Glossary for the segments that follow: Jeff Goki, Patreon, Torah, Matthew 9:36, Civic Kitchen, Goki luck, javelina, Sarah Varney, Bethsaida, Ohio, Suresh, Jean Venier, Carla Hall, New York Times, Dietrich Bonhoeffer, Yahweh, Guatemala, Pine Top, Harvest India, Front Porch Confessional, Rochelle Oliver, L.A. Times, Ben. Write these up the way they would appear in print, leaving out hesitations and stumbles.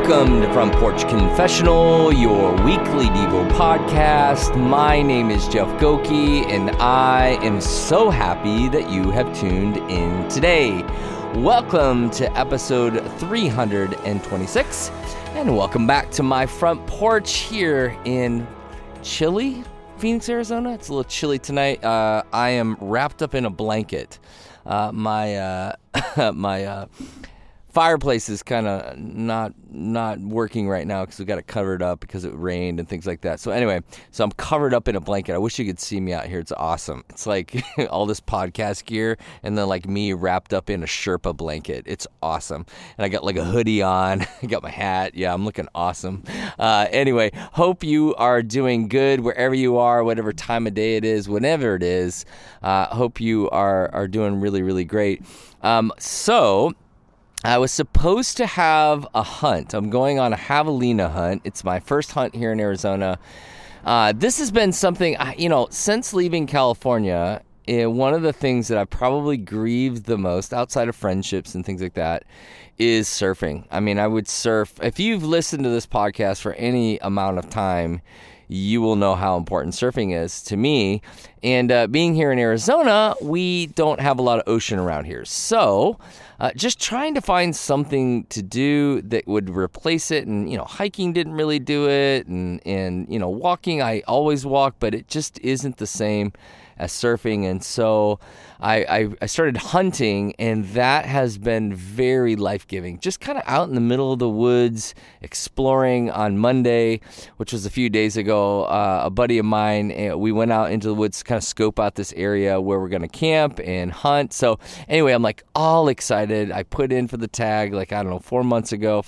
Welcome to Front Porch Confessional, your weekly Devo podcast. My name is Jeff Goki, and I am so happy that you have tuned in today. Welcome to episode 326, and welcome back to my front porch here in chilly Phoenix, Arizona. It's a little chilly tonight. I am wrapped up in a blanket. My fireplace is kind of not working right now because we got it covered up because it rained and things like that. So anyway, so I'm covered up in a blanket. I wish you could see me out here. It's awesome. It's like all this podcast gear and then like me wrapped up in a Sherpa blanket. It's awesome. And I got like a hoodie on. I got my hat. Yeah, I'm looking awesome. Anyway, hope you are doing good wherever you are, whatever time of day it is, whenever it is. Hope you are doing really, really great. So I was supposed to have a hunt. I'm going on a javelina hunt. It's my first hunt here in Arizona. This has been something, since leaving California, one of the things that I probably grieved the most outside of friendships and things like that is surfing. I mean, I would surf. If you've listened to this podcast for any amount of time, you will know how important surfing is to me. And being here in Arizona, we don't have a lot of ocean around here. So just trying to find something to do that would replace it. And, hiking didn't really do it. And walking, I always walk, but it just isn't the same as surfing. And so I started hunting, and that has been very life-giving. Just kind of out in the middle of the woods, exploring. On Monday, which was a few days ago, a buddy of mine, we went out into the woods to kind of scope out this area where we're going to camp and hunt. So anyway, I'm like all excited. I put in for the tag 5 months ago.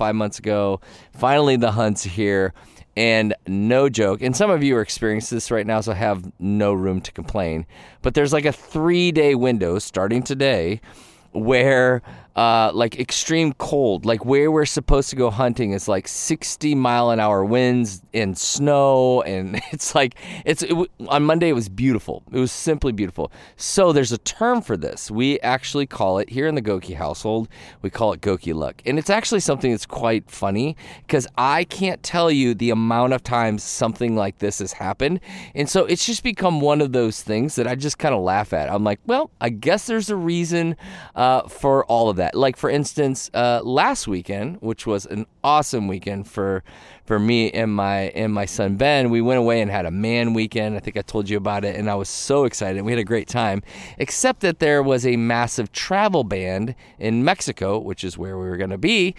Finally, the hunt's here. And no joke, and some of you are experiencing this right now, so I have no room to complain, but there's like a 3-day window starting today where extreme cold, like where we're supposed to go hunting is like 60-mile-an-hour winds and snow. And on Monday it was beautiful. It was simply beautiful. So there's a term for this. We actually call it, here in the Goki household, we call it Goki luck. And it's actually something that's quite funny because I can't tell you the amount of times something like this has happened. And so it's just become one of those things that I just kind of laugh at. I'm like, well, I guess there's a reason for all of that. Like, for instance, last weekend, which was an awesome weekend for me and my son Ben, we went away and had a man weekend. I think I told you about it, and I was so excited. We had a great time, except that there was a massive travel ban in Mexico, which is where we were going to be,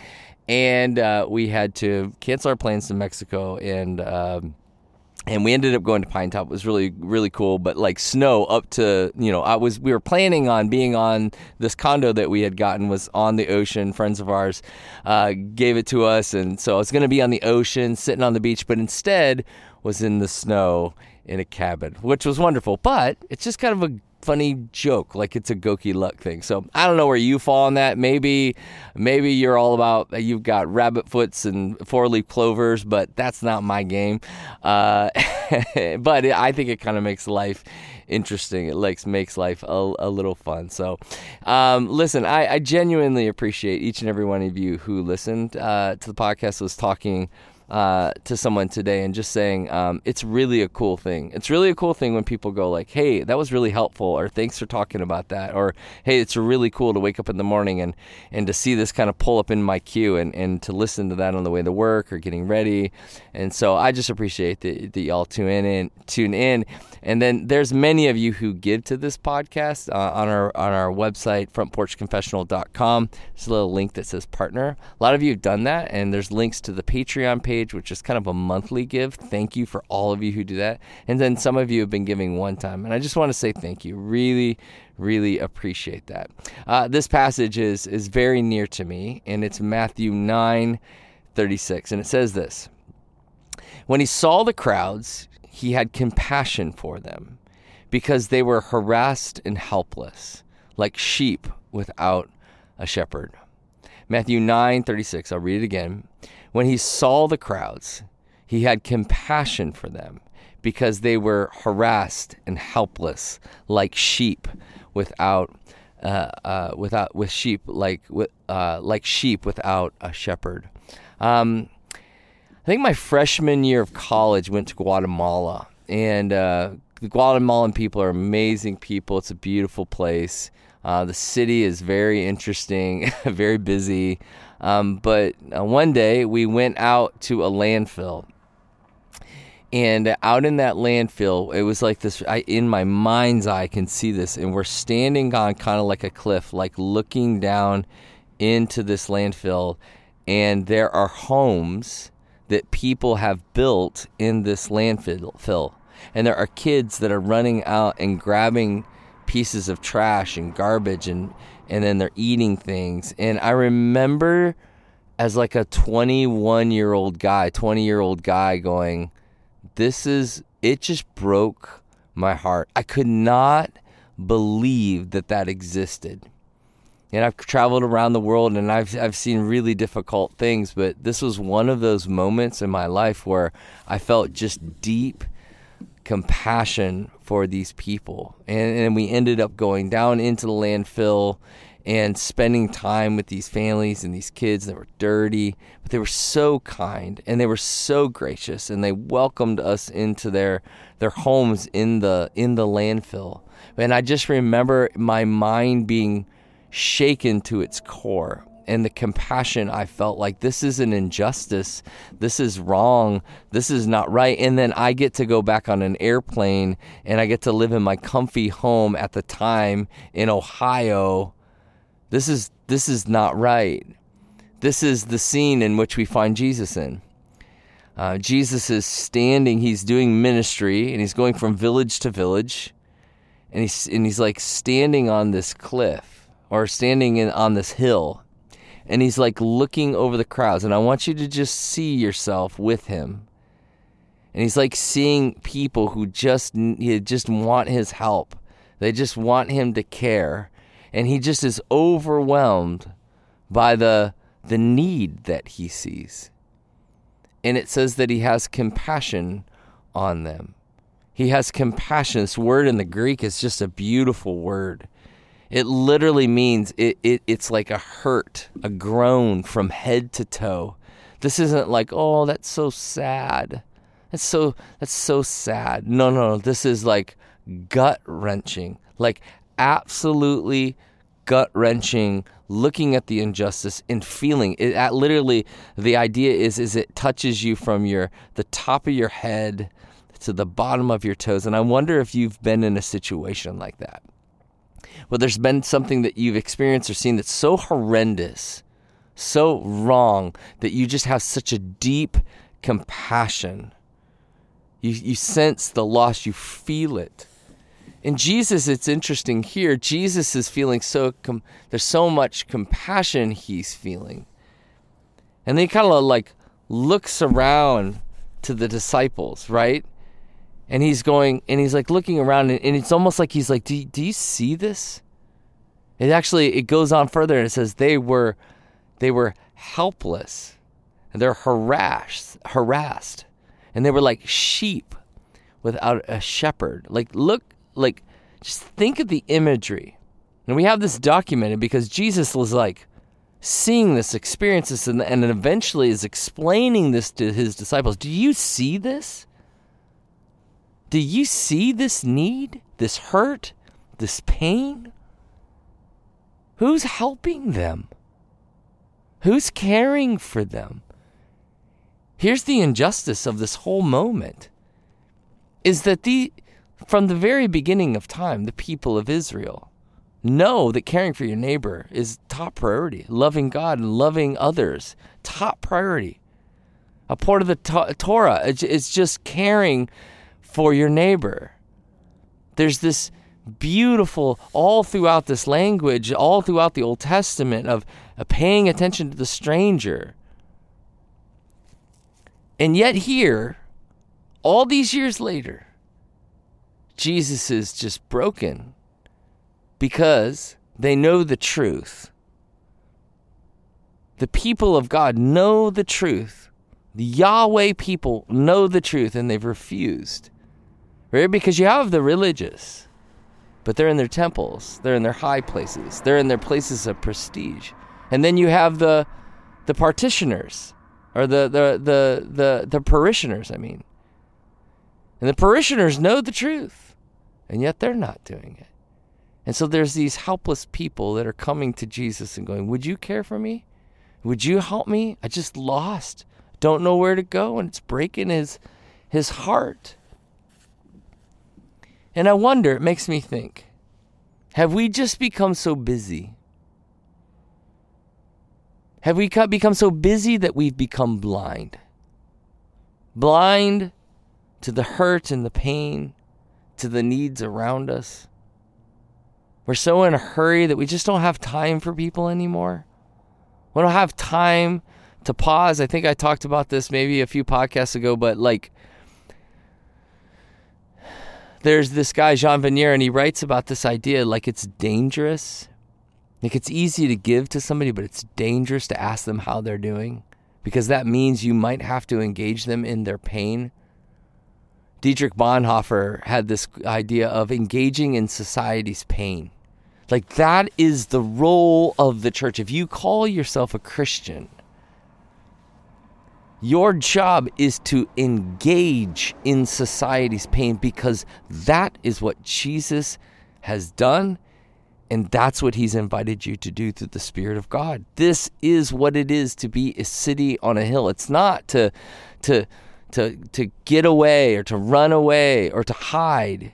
and we had to cancel our plans to Mexico, and we ended up going to Pine Top. It was really, really cool. But like snow up to, we were planning on being on this condo that we had gotten was on the ocean. Friends of ours gave it to us. And so I was going to be on the ocean, sitting on the beach, but instead was in the snow in a cabin, which was wonderful. But it's just kind of a funny joke, like it's a Goki luck thing. So I don't know where you fall on that. Maybe you're all about, you've got rabbit foots and 4-leaf clovers, but that's not my game. But I think it kind of makes life interesting. It makes life a little fun. So listen, I genuinely appreciate each and every one of you who listened to the podcast. I was talking to someone today and just saying it's really a cool thing. It's really a cool thing when people go like, hey, that was really helpful, or thanks for talking about that, or hey, it's really cool to wake up in the morning and to see this kind of pull up in my queue and to listen to that on the way to work or getting ready. And so I just appreciate that y'all tune in. And then there's many of you who give to this podcast on our website, frontporchconfessional.com. There's a little link that says partner. A lot of you have done that, and there's links to the Patreon page, which is kind of a monthly give. Thank you for all of you who do that. And then some of you have been giving one time. And I just want to say thank you. Really, really appreciate that. This passage is very near to me, and it's Matthew 9:36. And it says this: when he saw the crowds, he had compassion for them because they were harassed and helpless, like sheep without a shepherd. Matthew 9:36, I'll read it again. When he saw the crowds, he had compassion for them because they were harassed and helpless, like sheep without a shepherd. I think my freshman year of college, went to Guatemala, and the Guatemalan people are amazing people. It's a beautiful place. The city is very interesting, very busy. But one day we went out to a landfill. And out in that landfill, it was like this, in my mind's eye, I can see this. And we're standing on kind of like a cliff, like looking down into this landfill. And there are homes that people have built in this landfill. And there are kids that are running out and grabbing pieces of trash and garbage, and then they're eating things. And I remember as like a 20-year-old guy going, it just broke my heart. I could not believe that existed. And I've traveled around the world, and I've seen really difficult things, but this was one of those moments in my life where I felt just deep compassion for these people. And we ended up going down into the landfill and spending time with these families and these kids that were dirty, but they were so kind and they were so gracious, and they welcomed us into their homes in the landfill. And I just remember my mind being shaken to its core, and the compassion I felt like, this is an injustice, this is wrong, this is not right. And then I get to go back on an airplane, and I get to live in my comfy home at the time in Ohio. This is not right. This is the scene in which we find Jesus in. Jesus is standing, he's doing ministry, and he's going from village to village, and he's like standing on this cliff, or standing on this hill, and he's like looking over the crowds. And I want you to just see yourself with him. And he's like seeing people who just want his help. They just want him to care. And he just is overwhelmed by the need that he sees. And it says that he has compassion on them. He has compassion. This word in the Greek is just a beautiful word. It literally means it's like a hurt, a groan from head to toe. This isn't like, oh, that's so sad. That's so sad. No. This is like gut-wrenching, like absolutely gut-wrenching, looking at the injustice and feeling it. Literally, the idea is it touches you from the top of your head to the bottom of your toes. And I wonder if you've been in a situation like that. Well, there's been something that you've experienced or seen that's so horrendous, so wrong, that you just have such a deep compassion. You sense the loss, you feel it. And Jesus, it's interesting here, Jesus is feeling there's so much compassion he's feeling. And then he kind of like looks around to the disciples, right? And he's going, and he's like looking around, and it's almost like he's like, do you see this? It actually, it goes on further, and it says they were helpless, and they're harassed, and they were like sheep without a shepherd. Like, just think of the imagery. And we have this documented because Jesus was like seeing this, experiences, and eventually is explaining this to his disciples. Do you see this? Do you see this need, this hurt, this pain? Who's helping them? Who's caring for them? Here's the injustice of this whole moment, is that from the very beginning of time, the people of Israel know that caring for your neighbor is top priority. Loving God and loving others, top priority. A part of the Torah is just caring for your neighbor. There's this beautiful, all throughout this language, all throughout the Old Testament, of paying attention to the stranger. And yet here, all these years later, Jesus is just broken because they know the truth. The people of God know the truth. The Yahweh people know the truth, and they've refused. Right? Because you have the religious, but they're in their temples, they're in their high places, they're in their places of prestige. And then you have the partitioners, or the parishioners, I mean. And the parishioners know the truth, and yet they're not doing it. And so there's these helpless people that are coming to Jesus and going, would you care for me? Would you help me? I just lost. Don't know where to go, and it's breaking his heart. And I wonder, it makes me think, have we just become so busy? Have we become so busy that we've become blind? Blind to the hurt and the pain, to the needs around us. We're so in a hurry that we just don't have time for people anymore. We don't have time to pause. I think I talked about this maybe a few podcasts ago, but like, there's this guy, Jean Venier, and he writes about this idea, like it's dangerous. Like it's easy to give to somebody, but it's dangerous to ask them how they're doing, because that means you might have to engage them in their pain. Dietrich Bonhoeffer had this idea of engaging in society's pain. Like that is the role of the church. If you call yourself a Christian, your job is to engage in society's pain, because that is what Jesus has done, and that's what he's invited you to do through the Spirit of God. This is what it is to be a city on a hill. It's not to get away or to run away or to hide.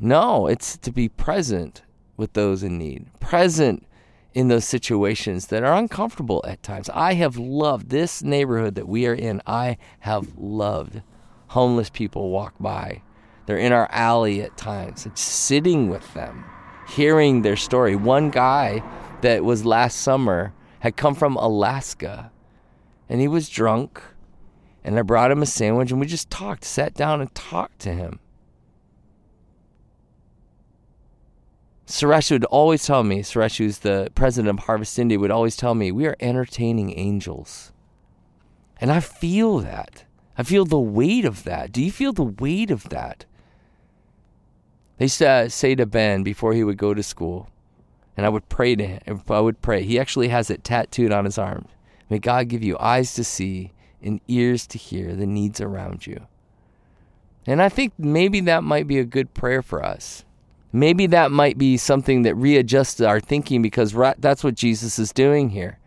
No, it's to be present with those in need, present in those situations that are uncomfortable at times. I have loved this neighborhood that we are in. I have loved homeless people walk by. They're in our alley at times. It's sitting with them, hearing their story. One guy that was last summer had come from Alaska, and he was drunk. And I brought him a sandwich, and we just talked, sat down and talked to him. Suresh would always tell me, Suresh, who's the president of Harvest India, would always tell me, we are entertaining angels. And I feel that. I feel the weight of that. Do you feel the weight of that? They used to say to Ben before he would go to school, and I would pray to him. I would pray. He actually has it tattooed on his arm. May God give you eyes to see and ears to hear the needs around you. And I think maybe that might be a good prayer for us. Maybe that might be something that readjusts our thinking, because that's what Jesus is doing here.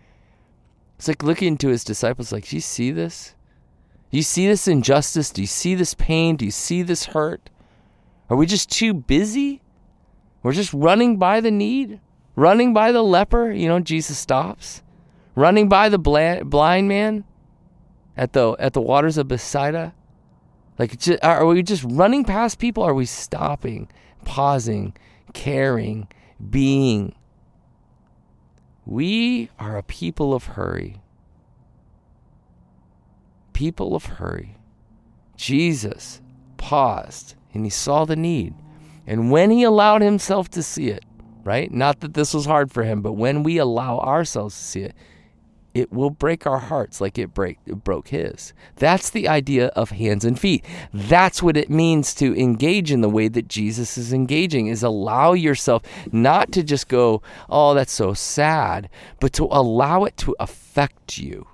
It's like looking to his disciples like, do you see this? Do you see this injustice? Do you see this pain? Do you see this hurt? Are we just too busy? We're just running by the need, running by the leper. You know, Jesus stops. Running by the blind man at the waters of Bethsaida? Like, are we just running past people? Are we stopping, pausing, caring, being? We are a people of hurry. People of hurry. Jesus paused, and he saw the need. And when he allowed himself to see it, right? Not that this was hard for him, but when we allow ourselves to see it, it will break our hearts like it broke his. That's the idea of hands and feet. That's what it means to engage in the way that Jesus is engaging, is allow yourself not to just go, oh, that's so sad, but to allow it to affect you,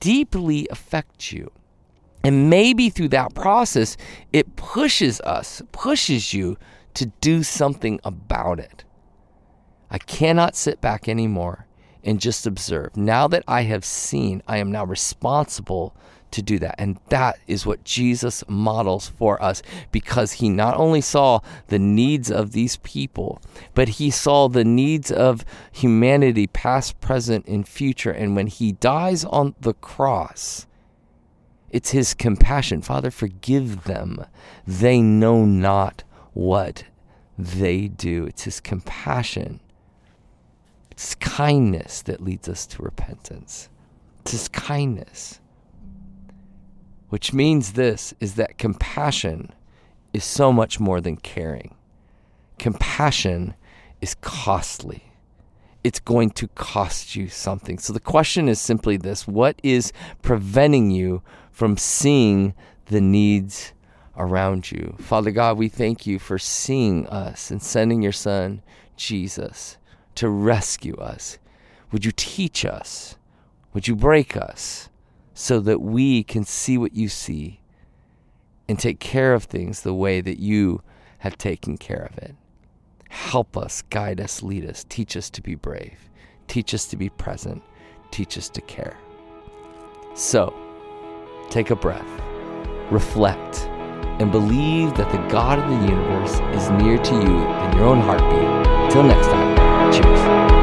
deeply affect you. And maybe through that process, it pushes you to do something about it. I cannot sit back anymore and just observe. Now that I have seen, I am now responsible to do that. And that is what Jesus models for us, because he not only saw the needs of these people, but he saw the needs of humanity, past, present, and future. And when he dies on the cross, it's his compassion. Father, forgive them. They know not what they do. It's his compassion. It's kindness that leads us to repentance. It's his kindness. Which means this, is that compassion is so much more than caring. Compassion is costly. It's going to cost you something. So the question is simply this: what is preventing you from seeing the needs around you? Father God, we thank you for seeing us and sending your son, Jesus, to rescue us. Would you teach us? Would you break us so that we can see what you see and take care of things the way that you have taken care of it. Help us, guide us, lead us, teach us to be brave, teach us to be present, teach us to care. So, take a breath, reflect, and believe that the God of the universe is near to you in your own heartbeat. Till next time, cheers.